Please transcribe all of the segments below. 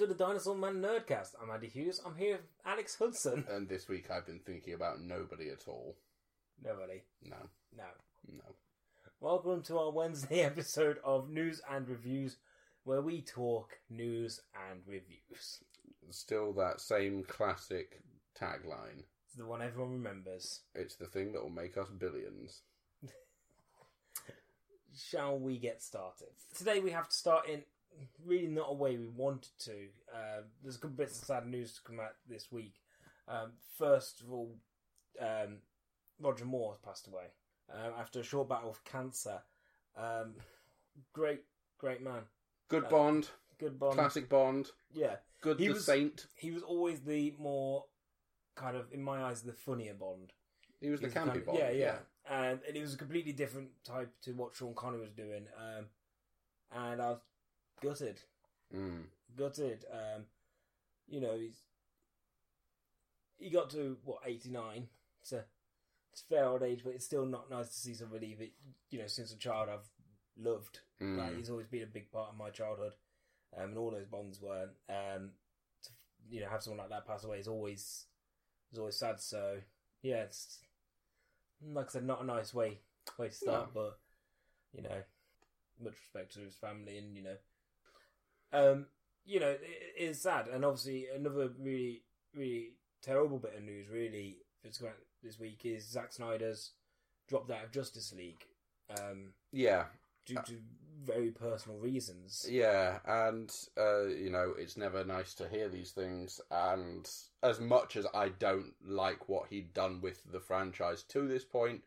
to the Dinosaur Man Nerdcast. I'm Andy Hughes. I'm here with Alex Hudson. And this week I've been thinking about nobody at all. Nobody? No. Welcome to our Wednesday episode of News and Reviews, where we talk news and reviews. Still that same classic tagline. It's the one everyone remembers. It's the thing that will make us billions. Shall we get started? Today we have to start in really not a way we wanted to. There's a couple bits of sad news to come out this week. First of all, Roger Moore has passed away after a short battle with cancer. Great man. Good Bond. Classic Bond. Yeah. He was the Saint. He was always the more, kind of, in my eyes, the funnier Bond. He was the campy Bond. Yeah. And it was a completely different type to what Sean Connery was doing. And I was gutted. Gutted. He got to, 89? It's a fair old age, but it's still not nice to see somebody that, since a child I've loved. Like, he's always been a big part of my childhood. And all those Bonds were. To have someone like that pass away is always sad. So, yeah, it's... Like I said, not a nice way to start, no. But, much respect to his family and, it is sad. And obviously another really, really terrible bit of news, really, this week is Zack Snyder's dropped out of Justice League. Due to very personal reasons. Yeah, and, it's never nice to hear these things, and as much as I don't like what he'd done with the franchise to this point,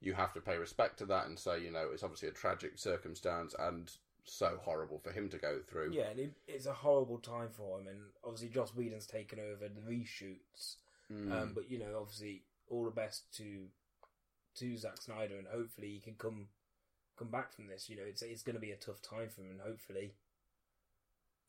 you have to pay respect to that and say, it's obviously a tragic circumstance and so horrible for him to go through. Yeah, and it's a horrible time for him, and obviously Joss Whedon's taken over the reshoots, but, obviously all the best to Zack Snyder, and hopefully he can come back from this. It's going to be a tough time for him, and hopefully...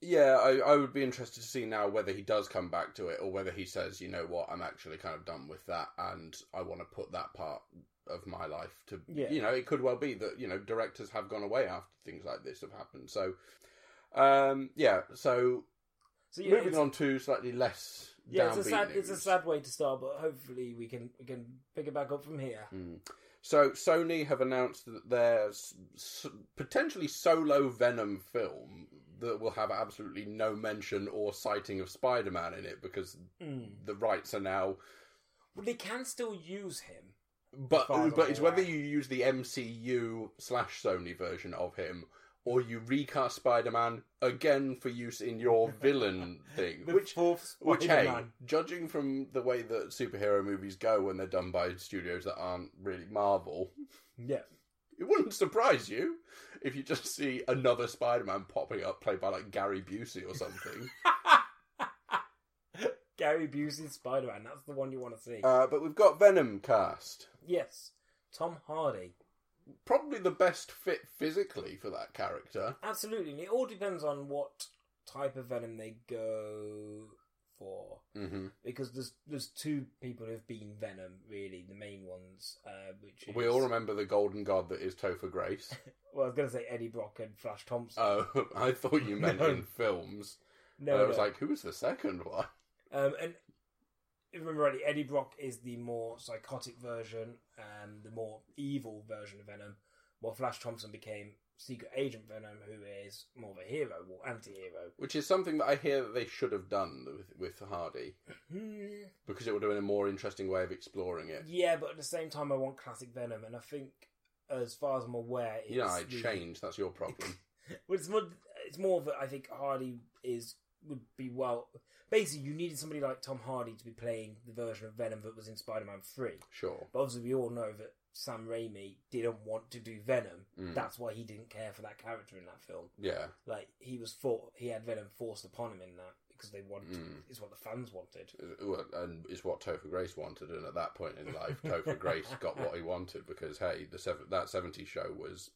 Yeah, I would be interested to see now whether he does come back to it, or whether he says, I'm actually kind of done with that, and I want to put that part of my life to... Yeah. It could well be that, directors have gone away after things like this have happened. So, moving on to slightly less downbeat news. It's a sad way to start, but hopefully we can pick it back up from here. So Sony have announced that there's potentially solo Venom film that will have absolutely no mention or sighting of Spider-Man in it because the rights are now... Well, they can still use him. But it's whether you use the MCU/Sony version of him or you recast Spider-Man again for use in your villain thing. Hey, judging from the way that superhero movies go when they're done by studios that aren't really Marvel, yeah, it wouldn't surprise you if you just see another Spider-Man popping up played by, Gary Busey or something. Gary Busey's Spider-Man, that's the one you want to see. But we've got Venom cast. Yes, Tom Hardy. Probably the best fit physically for that character. Absolutely. And it all depends on what type of Venom they go for. Mm-hmm. Because there's two people who've been Venom, really, the main ones. We all remember the golden god that is Topher Grace. Well, I was going to say Eddie Brock and Flash Thompson. Oh, I thought you meant in films. No. I was who was the second one? And if I remember rightly, Eddie Brock is the more psychotic version and the more evil version of Venom, while Flash Thompson became Secret Agent Venom, who is more of a hero or anti-hero. Which is something that I hear that they should have done with Hardy. Because it would have been a more interesting way of exploring it. Yeah, but at the same time, I want classic Venom, and I think, as far as I'm aware... It's I'd change. That's your problem. Well, it's more that I think Hardy would be well... Basically, you needed somebody like Tom Hardy to be playing the version of Venom that was in Spider-Man 3. Sure. But obviously we all know that Sam Raimi didn't want to do Venom. That's why he didn't care for that character in that film. Yeah. He had Venom forced upon him in that because they wanted... It's what the fans wanted. And it's what Topher Grace wanted. And at that point in life, Topher Grace got what he wanted because, hey, that 70s show was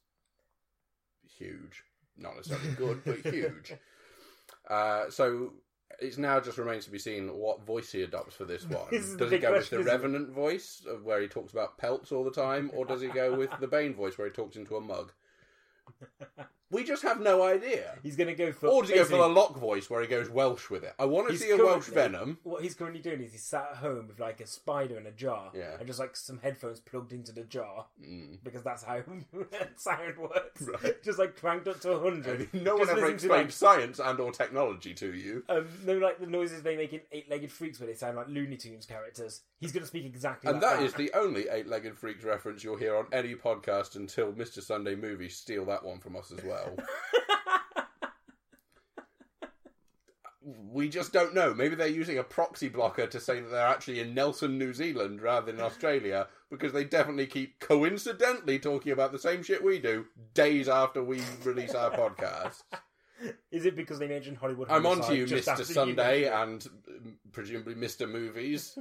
huge. Not necessarily good, but huge. It now just remains to be seen what voice he adopts for this one. Does he go with the Revenant voice, where he talks about pelts all the time, or does he go with the Bane voice, where he talks into a mug? We just have no idea. He's going to go for... Or does he go for the Loch voice where he goes Welsh with it? I want to see a Welsh Venom. What he's currently doing is he's sat at home with like a spider in a jar. Yeah. And just like some headphones plugged into the jar. Mm. Because that's how sound works. Right. Just like cranked up to 100. And no one ever explained science and or technology to you. No, like the noises they make in Eight-Legged Freaks where they sound like Looney Tunes characters. He's going to speak exactly like that. And that is the only Eight-Legged Freaks reference you'll hear on any podcast until Mr. Sunday Movies steal that one from us as well. We just don't know. Maybe they're using a proxy blocker to say that they're actually in Nelson, New Zealand rather than Australia, because they definitely keep coincidentally talking about the same shit we do days after we release our podcast. Is it because they mentioned Hollywood Homicide? I'm on to you, Mr. Sunday, and presumably Mr. Movies.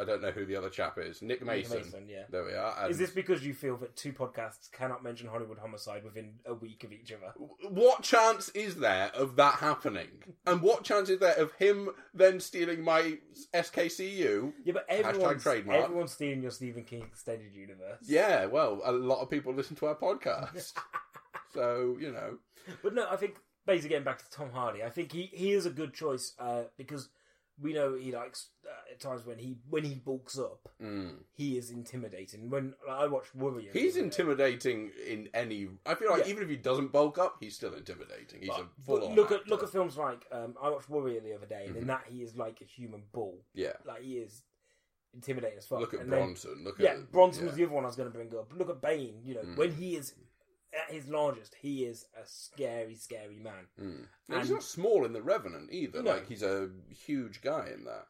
I don't know who the other chap is. Nick Mason, yeah. There we are. And is this because you feel that two podcasts cannot mention Hollywood Homicide within a week of each other? What chance is there of that happening? And what chance is there of him then stealing my SKCU? Yeah, but everyone's stealing your Stephen King extended universe. Yeah, well, a lot of people listen to our podcast. So, you know. But no, I think, basically getting back to Tom Hardy, I think he is a good choice because... We know he likes at times when he bulks up, he is intimidating. When I watched Warrior, he's intimidating in any. I feel like even if he doesn't bulk up, he's still intimidating. He's a full on. Look at films like I watched Warrior the other day, and in that he is like a human bull. Yeah, like he is intimidating as fuck. Look at Bronson. Bronson was the other one I was going to bring up. Look at Bane. You know when he is. At his largest, he is a scary, scary man. Mm. And he's not small in The Revenant either. No. Like, he's a huge guy in that.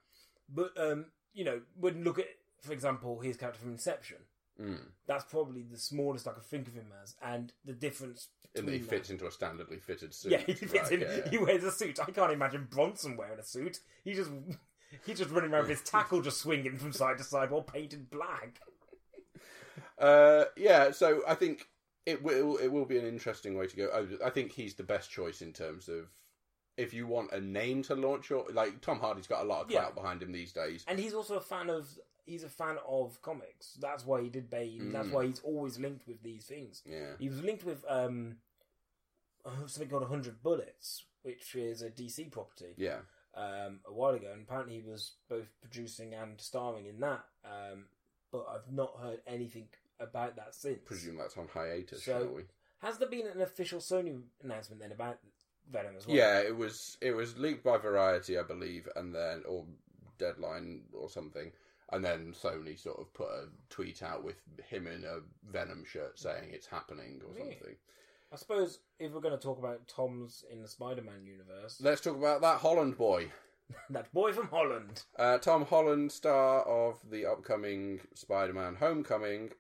But, when look at, for example, his character from Inception. Mm. That's probably the smallest I could think of him as. And the difference between that... he fits into a standardly fitted suit. Yeah, he fits in. Yeah. He wears a suit. I can't imagine Bronson wearing a suit. He's just running around with his tackle just swinging from side to side while painted black. So I think... It will be an interesting way to go. I think he's the best choice in terms of if you want a name to launch your... Like, Tom Hardy's got a lot of clout behind him these days. And he's also a fan of comics. That's why he did Bane. That's why he's always linked with these things. Yeah. He was linked with something called 100 Bullets, which is a DC property. Yeah. A while ago. And apparently he was both producing and starring in that. But I've not heard anything... about that since. Presume that's on hiatus, shall we? Has there been an official Sony announcement then about Venom as well? Yeah, it was leaked by Variety, I believe, and then or Deadline or something, and then Sony sort of put a tweet out with him in a Venom shirt saying it's happening or something. I suppose if we're going to talk about Toms in the Spider-Man universe... Let's talk about that Holland boy. That boy from Holland. Tom Holland, star of the upcoming Spider-Man Homecoming...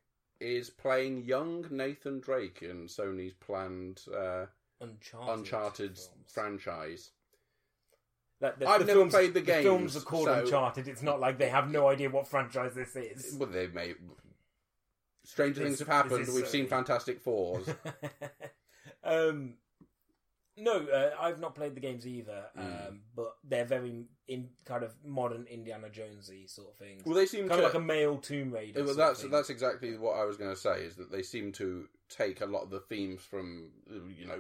is playing young Nathan Drake in Sony's planned Uncharted franchise. I've never played the games. The films are called Uncharted. It's not like they have no idea what franchise this is. Well, they may... Stranger things have happened. We've seen Fantastic Fours. I've not played the games either, but they're very in kind of modern Indiana Jonesy sort of things. Well, they seem kind of like a male Tomb Raider. Well, that's exactly what I was going to say. Is that they seem to take a lot of the themes from,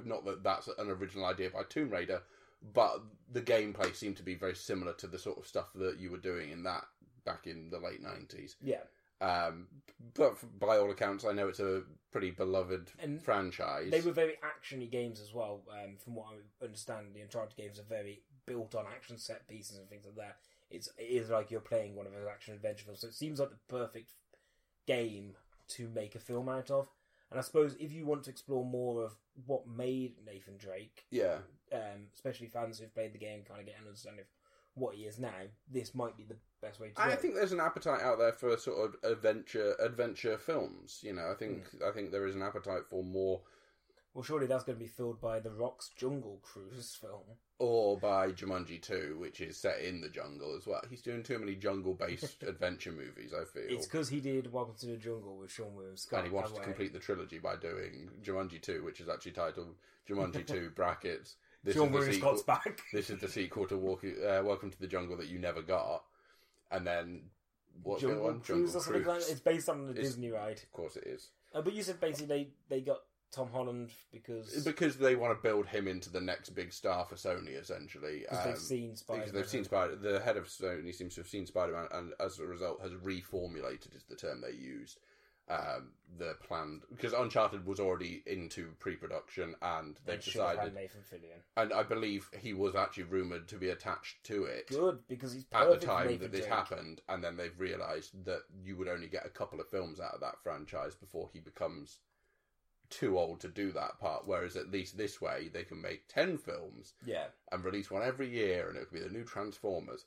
not that that's an original idea by Tomb Raider, but the gameplay seemed to be very similar to the sort of stuff that you were doing in that back in the late 90s. Yeah. But by all accounts, I know it's a pretty beloved franchise. They were very action-y games as well. From what I understand, the Uncharted games are very built on action set pieces and things like that. It is like you're playing one of those action-adventure films. So it seems like the perfect game to make a film out of. And I suppose if you want to explore more of what made Nathan Drake, especially fans who've played the game kind of get an understanding of what he is now, this might be the best way to do it. I think there's an appetite out there for sort of adventure films. I think there is an appetite for more. Well, surely that's going to be filled by The Rock's Jungle Cruise film, or by Jumanji 2, which is set in the jungle as well. He's doing too many jungle-based adventure movies. I feel it's because he did Welcome to the Jungle with Sean William Scott, and he wanted to complete the trilogy by doing Jumanji 2, which is actually titled Jumanji 2 brackets. Sean William Scott's back. This is the sequel to Welcome to the Jungle that you never got. And then, what's the one? Jungle Cruise. It's based on the Disney ride. Of course it is. But you said basically they got Tom Holland because they want to build him into the next big star for Sony, essentially. Because they've seen Spider-Man. The head of Sony seems to have seen Spider-Man, and as a result, has reformulated, is the term they used. The planned, because Uncharted was already into pre-production, and they decided Nathan Fillion, and I believe he was actually rumored to be attached to it. Good, because he's at the time that this happened, and then they've realised that you would only get a couple of films out of that franchise before he becomes too old to do that part, whereas at least this way they can make 10 films and release one every year, and it would be the new Transformers.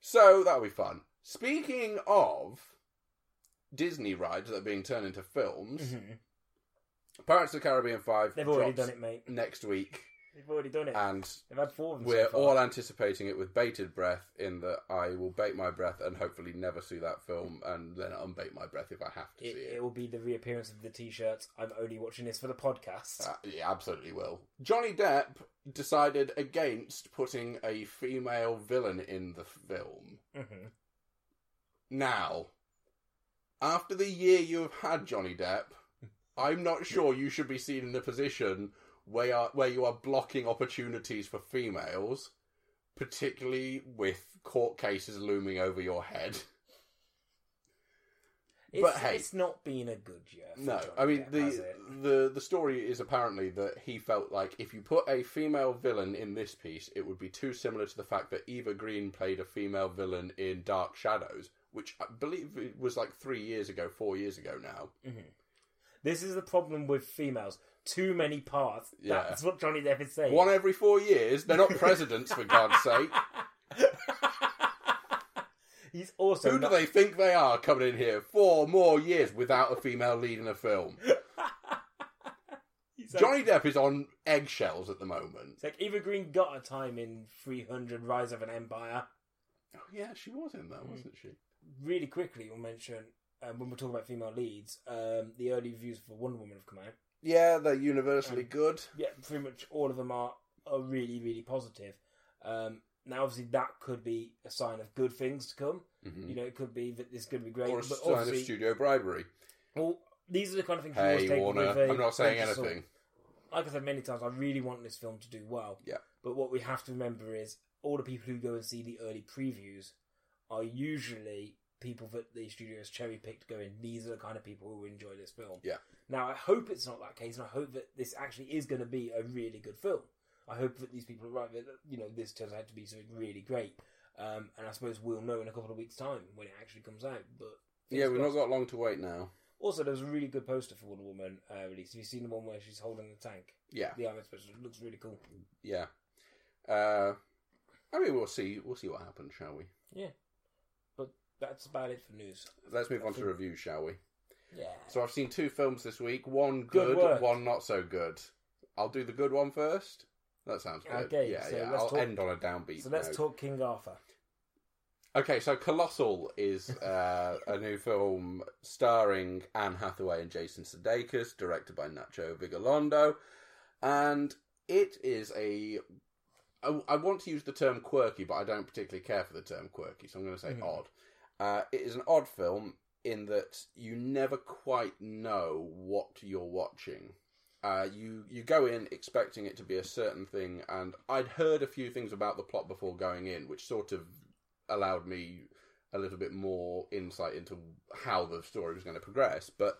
So that'll be fun. Speaking of Disney rides that are being turned into films, Pirates of the Caribbean 5, they've already done it, mate. Next week they've already done it, and they've had four of them. We're all anticipating it with bated breath, in that I will bait my breath and hopefully never see that film, and then unbait my breath if I have to see it. It will be the reappearance of the t-shirts, I'm only watching this for the podcast. It absolutely will. Johnny Depp decided against putting a female villain in the film. Now, after the year you have had, Johnny Depp, I'm not sure you should be seen in the position where you are blocking opportunities for females, particularly with court cases looming over your head. But hey, it's not been a good year for Johnny Depp, has it? The story is apparently that he felt like if you put a female villain in this piece, it would be too similar to the fact that Eva Green played a female villain in Dark Shadows, which I believe it was like 4 years ago now. This is the problem with females. Too many paths. That's what Johnny Depp is saying. One every 4 years. They're not presidents, for God's sake. He's also do they think they are, coming in here? 4 more years without a female lead in a film. Johnny Depp is on eggshells at the moment. It's like Eva Green got a time in 300 Rise of an Empire. Oh, yeah, she was in that, wasn't she? Really quickly, we'll mention, when we're talking about female leads, the early reviews for Wonder Woman have come out. Yeah, they're universally good. Yeah, pretty much all of them are really, really positive. Now, obviously, that could be a sign of good things to come. You know, it could be that this could be great. Or a sign of studio bribery. Well, these are the kind of things you always take Warner, with a, I'm not saying anything. Like I said many times, I really want this film to do well. Yeah. But what we have to remember is all the people who go and see the early previews are usually people that the studios cherry-picked, going, these are the kind of people who enjoy this film. Yeah. Now, I hope it's not that case, and I hope that this actually is going to be a really good film. I hope that these people are right, that, you know, this turns out to be something really great. And I suppose we'll know in a couple of weeks' time when it actually comes out. But yeah, we've not got long to wait now. Also, there's a really good poster for Wonder Woman released. Have you seen the one where she's holding the tank? Yeah. The IMAX poster. It looks really cool. Yeah. I mean, we'll see what happens, shall we? Yeah. But that's about it for news. Let's move on to reviews, shall we? Yeah. So I've seen 2 films this week. One good one not so good. I'll do the good one first. That sounds good. Okay, yeah, so yeah. I'll end on a downbeat. So let's talk King Arthur. Okay, so Colossal is a new film starring Anne Hathaway and Jason Sudeikis, directed by Nacho Vigalondo, and it is a... I want to use the term quirky, but I don't particularly care for the term quirky, so I'm going to say odd. It is an odd film in that you never quite know what you're watching. You go in expecting it to be a certain thing, and I'd heard a few things about the plot before going in, which sort of allowed me a little bit more insight into how the story was going to progress. But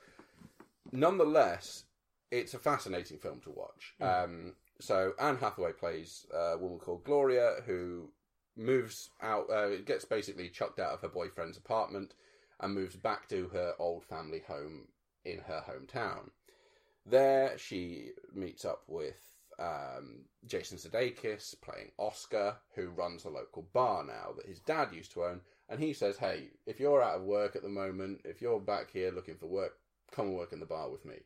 nonetheless, it's a fascinating film to watch. So Anne Hathaway plays a woman called Gloria, who moves out, gets basically chucked out of her boyfriend's apartment and moves back to her old family home in her hometown. There she meets up with Jason Sudeikis, playing Oscar, who runs a local bar now that his dad used to own. And he says, hey, if you're out of work at the moment, if you're back here looking for work, come and work in the bar with me.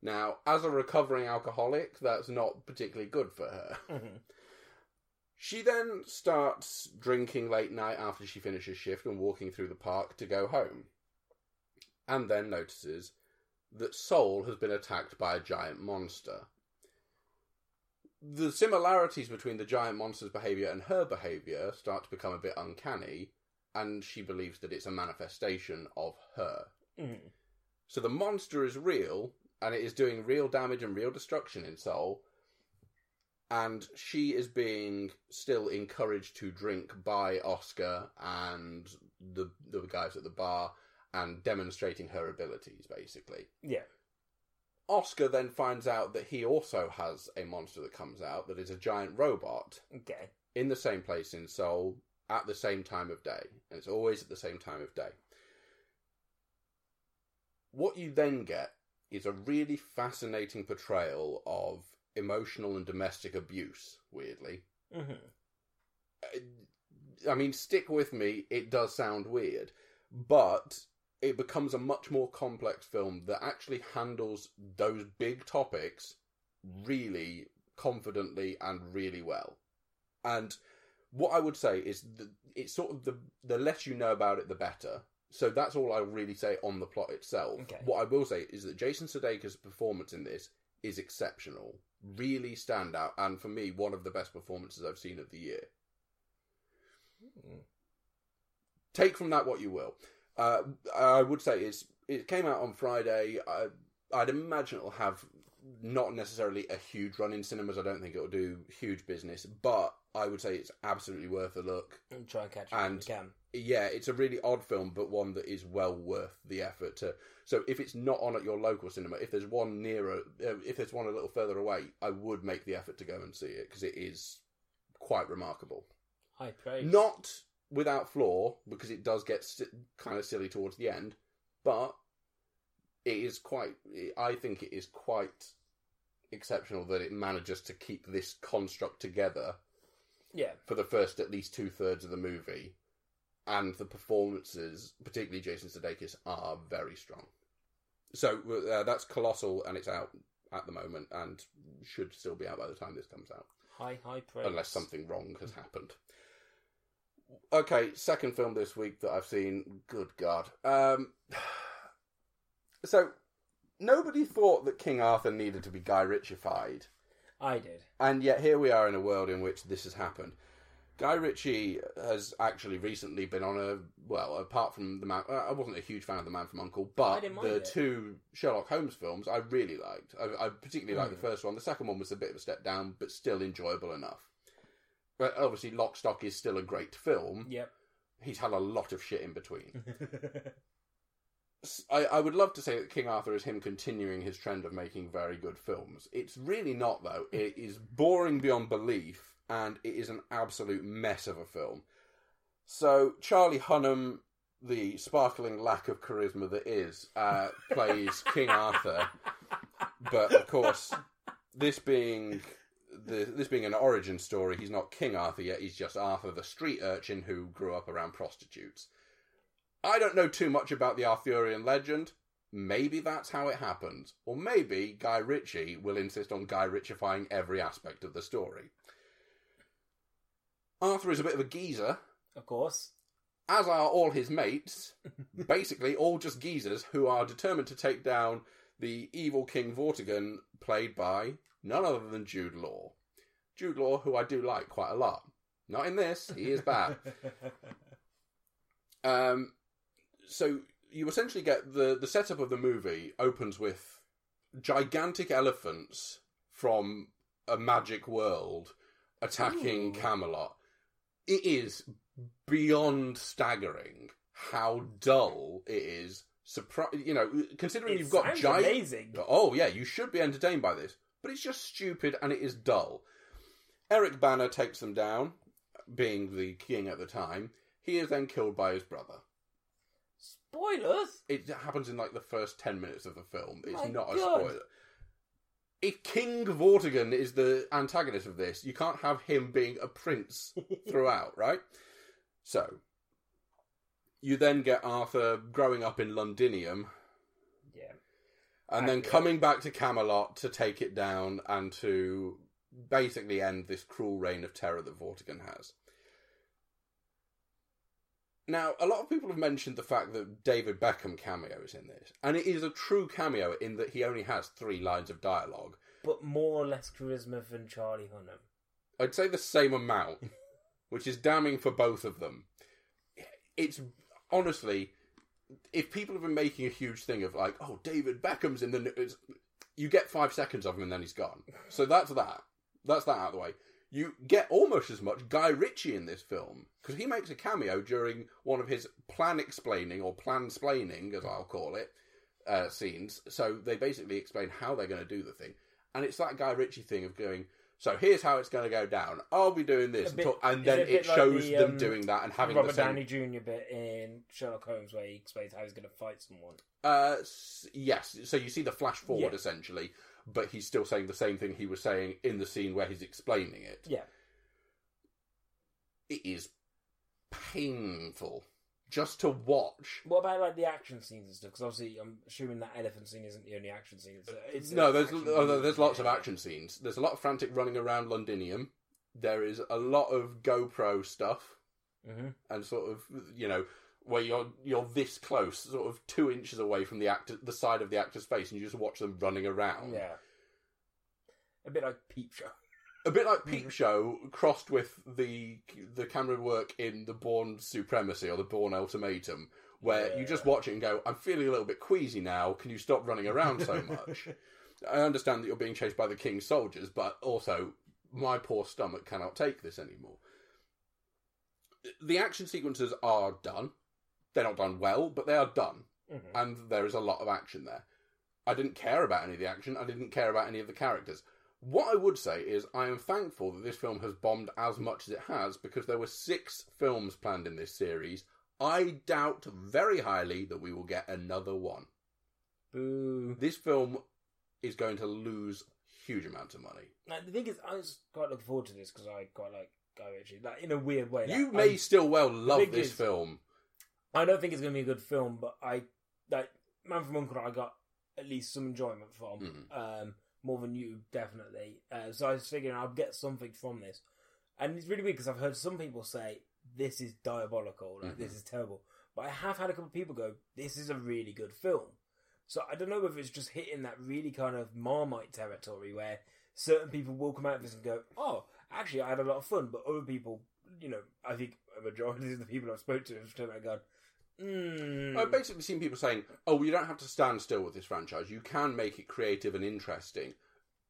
Now, as a recovering alcoholic, that's not particularly good for her. She then starts drinking late night after she finishes shift and walking through the park to go home. And then notices that Seoul has been attacked by a giant monster. The similarities between the giant monster's behaviour and her behaviour start to become a bit uncanny, and she believes that it's a manifestation of her. So the monster is real, and it is doing real damage and real destruction in Seoul. And she is being still encouraged to drink by Oscar and the guys at the bar and demonstrating her abilities, basically. Yeah. Oscar then finds out that he also has a monster that comes out that is a giant robot. Okay. In the same place in Seoul at the same time of day. And it's always at the same time of day. What you then get is a really fascinating portrayal of emotional and domestic abuse, weirdly. Mm-hmm. I mean, stick with me, it does sound weird, but it becomes a much more complex film that actually handles those big topics really confidently and really well. And what I would say is it's sort of the less you know about it, the better. So that's all I really say on the plot itself. Okay. What I will say is that Jason Sudeikis' performance in this is exceptional. Really stand out. And for me, one of the best performances I've seen of the year. Mm. Take from that what you will. I would say it came out on Friday. I'd imagine it'll have not necessarily a huge run in cinemas. I don't think it'll do huge business. But I would say it's absolutely worth a look. And try and catch it when you can. Yeah, it's a really odd film, but one that is well worth the effort to. So if it's not on at your local cinema, if there's one nearer, if there's one a little further away, I would make the effort to go and see it, because it is quite remarkable. High praise. Not without flaw, because it does get kind of silly towards the end, but it is quite, I think it is quite exceptional that it manages to keep this construct together. Yeah. For the first at least 2/3 of the movie. And the performances, particularly Jason Sudeikis, are very strong. So that's Colossal, and it's out at the moment, and should still be out by the time this comes out. High praise. Unless something wrong has happened. Okay, second film this week that I've seen. Good God. So, nobody thought that King Arthur needed to be Guy Ritchie-fied. I did. And yet here we are in a world in which this has happened. Guy Ritchie has actually recently been on apart from The Man... I wasn't a huge fan of The Man from U.N.C.L.E., but the two Sherlock Holmes films I really liked. I particularly liked the first one. The second one was a bit of a step down, but still enjoyable enough. But obviously, Lock, Stock is still a great film. Yep. He's had a lot of shit in between. I would love to say that King Arthur is him continuing his trend of making very good films. It's really not, though. It is boring beyond belief. And it is an absolute mess of a film. So Charlie Hunnam, the sparkling lack of charisma that is, plays King Arthur. But of course, this being an origin story, he's not King Arthur yet. He's just Arthur, the street urchin who grew up around prostitutes. I don't know too much about the Arthurian legend. Maybe that's how it happens, or maybe Guy Ritchie will insist on Guy Ritchifying every aspect of the story. Arthur is a bit of a geezer. Of course. As are all his mates. Basically, all just geezers who are determined to take down the evil King Vortigern, played by none other than Jude Law. Jude Law, who I do like quite a lot. Not in this. He is bad. So you essentially get the setup of the movie opens with gigantic elephants from a magic world attacking Camelot. It is beyond staggering how dull it is. Considering it you've got giant... amazing. Oh, yeah, you should be entertained by this. But it's just stupid and it is dull. Eric Banner takes them down, being the king at the time. He is then killed by his brother. Spoilers? It happens in, the first 10 minutes of the film. It's a spoiler. If King Vortigern is the antagonist of this, you can't have him being a prince throughout, right? So, you then get Arthur growing up in Londinium. Yeah. And then coming back to Camelot to take it down and to basically end this cruel reign of terror that Vortigern has. Now, a lot of people have mentioned the fact that David Beckham cameos in this. And it is a true cameo in that he only has 3 lines of dialogue. But more or less charisma than Charlie Hunnam. I'd say the same amount, which is damning for both of them. It's, honestly, if people have been making a huge thing of, David Beckham's in the... You get 5 seconds of him and then he's gone. So that's that. That's that out of the way. You get almost as much Guy Ritchie in this film, because he makes a cameo during one of his plan-explaining, or plan-splaining, as I'll call it, scenes. So they basically explain how they're going to do the thing. And it's that Guy Ritchie thing of going, so here's how it's going to go down. I'll be doing this. And then it shows like them doing that and having Robert the same... Downey Jr. bit in Sherlock Holmes where he explains how he's going to fight someone. Yes. So you see the flash forward, essentially. But he's still saying the same thing he was saying in the scene where he's explaining it. Yeah. It is painful just to watch. What about, like, the action scenes and stuff? Because obviously I'm assuming that elephant scene isn't the only action scene. There's lots of action scenes. There's a lot of frantic running around Londinium. There is a lot of GoPro stuff. Mm-hmm. And sort of, you know... where you're this close, sort of 2 inches away from the actor, the side of the actor's face, and you just watch them running around. Yeah. A bit like Peep Show. A bit like Peep Show, crossed with the camera work in The Bourne Supremacy, or The Bourne Ultimatum, where you just watch it and go, I'm feeling a little bit queasy now, can you stop running around so much? I understand that you're being chased by the king's soldiers, but also, my poor stomach cannot take this anymore. The action sequences are done. They're not done well, but they are done. Mm-hmm. And there is a lot of action there. I didn't care about any of the action. I didn't care about any of the characters. What I would say is I am thankful that this film has bombed as much as it has, because there were 6 films planned in this series. I doubt very highly that we will get another one. Boo. This film is going to lose huge amounts of money. Now, the thing is, I was quite looking forward to this because I quite like Guy Ritchie. Like, in a weird way. You may still well love this film. I don't think it's going to be a good film, but Man from Uncle, I got at least some enjoyment from, more than you, definitely. So I was figuring I'll get something from this. And it's really weird because I've heard some people say, this is diabolical, like, this is terrible. But I have had a couple of people go, this is a really good film. So I don't know if it's just hitting that really kind of Marmite territory where certain people will come out of this and go, oh, actually, I had a lot of fun. But other people, you know, I think a majority of the people I've spoken to have turned around and gone, I've basically seen people saying, well, you don't have to stand still with this franchise. You can make it creative and interesting.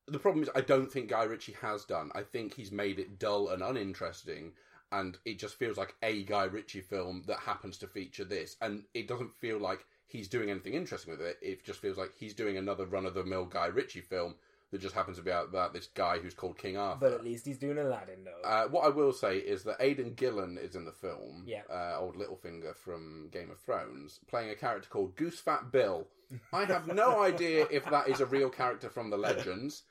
The problem is I don't think Guy Ritchie has done. I think he's made it dull and uninteresting, and it just feels like a Guy Ritchie film that happens to feature this. And it doesn't feel like he's doing anything interesting with it. It just feels like he's doing another run-of-the-mill Guy Ritchie film that just happens to be about this guy who's called King Arthur. But at least he's doing Aladdin, though. What I will say is that Aidan Gillen is in the film, old Littlefinger from Game of Thrones, playing a character called Goosefat Bill. I have no idea if that is a real character from the legends.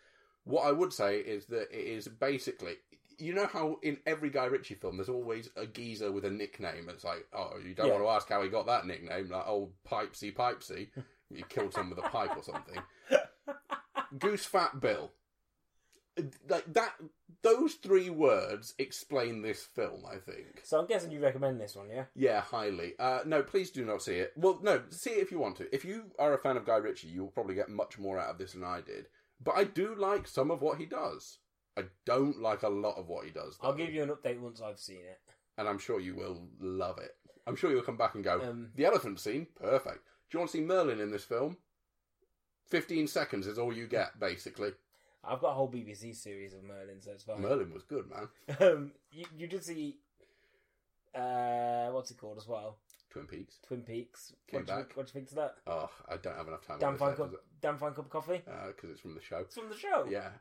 What I would say is that it is basically... You know how in every Guy Ritchie film there's always a geezer with a nickname? It's like, you don't want to ask how he got that nickname. Like, Pipesy. You killed him with a pipe or something. Goosefat Bill. Like that, those 3 words explain this film, I think. So I'm guessing you recommend this one, yeah? Yeah, highly. No, please do not see it. Well, no, see it if you want to. If you are a fan of Guy Ritchie, you will probably get much more out of this than I did. But I do like some of what he does. I don't like a lot of what he does, though. I'll give you an update once I've seen it. And I'm sure you will love it. I'm sure you'll come back and go, the elephant scene? Perfect. Do you want to see Merlin in this film? 15 seconds is all you get, basically. I've got a whole BBC series of Merlin, so it's fine. Merlin was good, man. You did see... what's it called as well? Twin Peaks. What do you think to that? Oh, I don't have enough time. Damn fine cup of coffee? Because it's from the show. It's from the show? Yeah.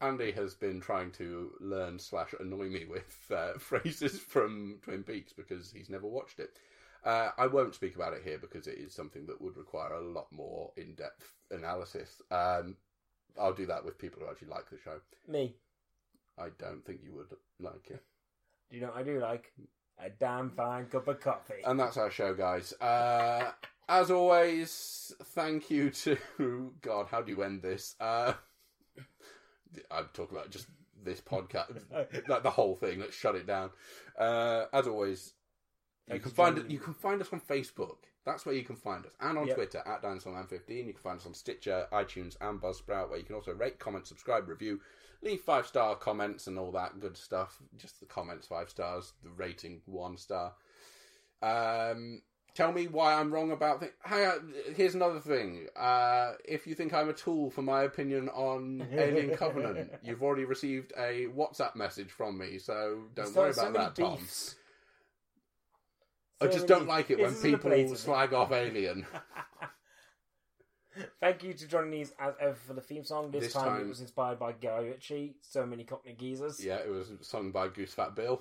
Andy has been trying to learn / annoy me with phrases from Twin Peaks because he's never watched it. I won't speak about it here because it is something that would require a lot more in-depth analysis. I'll do that with people who actually like the show. Me? I don't think you would like it. Do you know what I do like? A damn fine cup of coffee. And that's our show, guys. As always, thank you to... God, how do you end this? I'm talking about just this podcast. Like the whole thing. Let's shut it down. As always... You can find us on Facebook. That's where you can find us. And on Twitter, at DinosaurMan15. You can find us on Stitcher, iTunes, and Buzzsprout, where you can also rate, comment, subscribe, review, leave 5-star comments and all that good stuff. Just the comments, 5 stars, the rating, 1 star. Tell me why I'm wrong about things. Here's another thing. If you think I'm a tool for my opinion on Alien Covenant, you've already received a WhatsApp message from me, so don't worry about that, Tom. I just don't like it when people slag off Alien. Thank you to Johnny Nees as ever for the theme song. This time it was inspired by Guy Ritchie, So Many Cockney Geezers. Yeah, it was sung by Goose Fat Bill.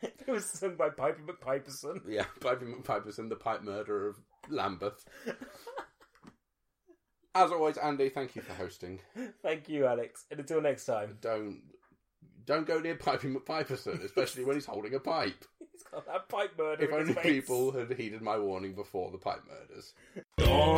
It was sung by Piper McPiperson. Yeah, Piper McPiperson, the pipe murderer of Lambeth. As always, Andy, thank you for hosting. Thank you, Alex. And until next time. Don't go near Piper McPiperson, especially when he's holding a pipe. He's got that pipe murder in his face. If only people had heeded my warning before the pipe murders.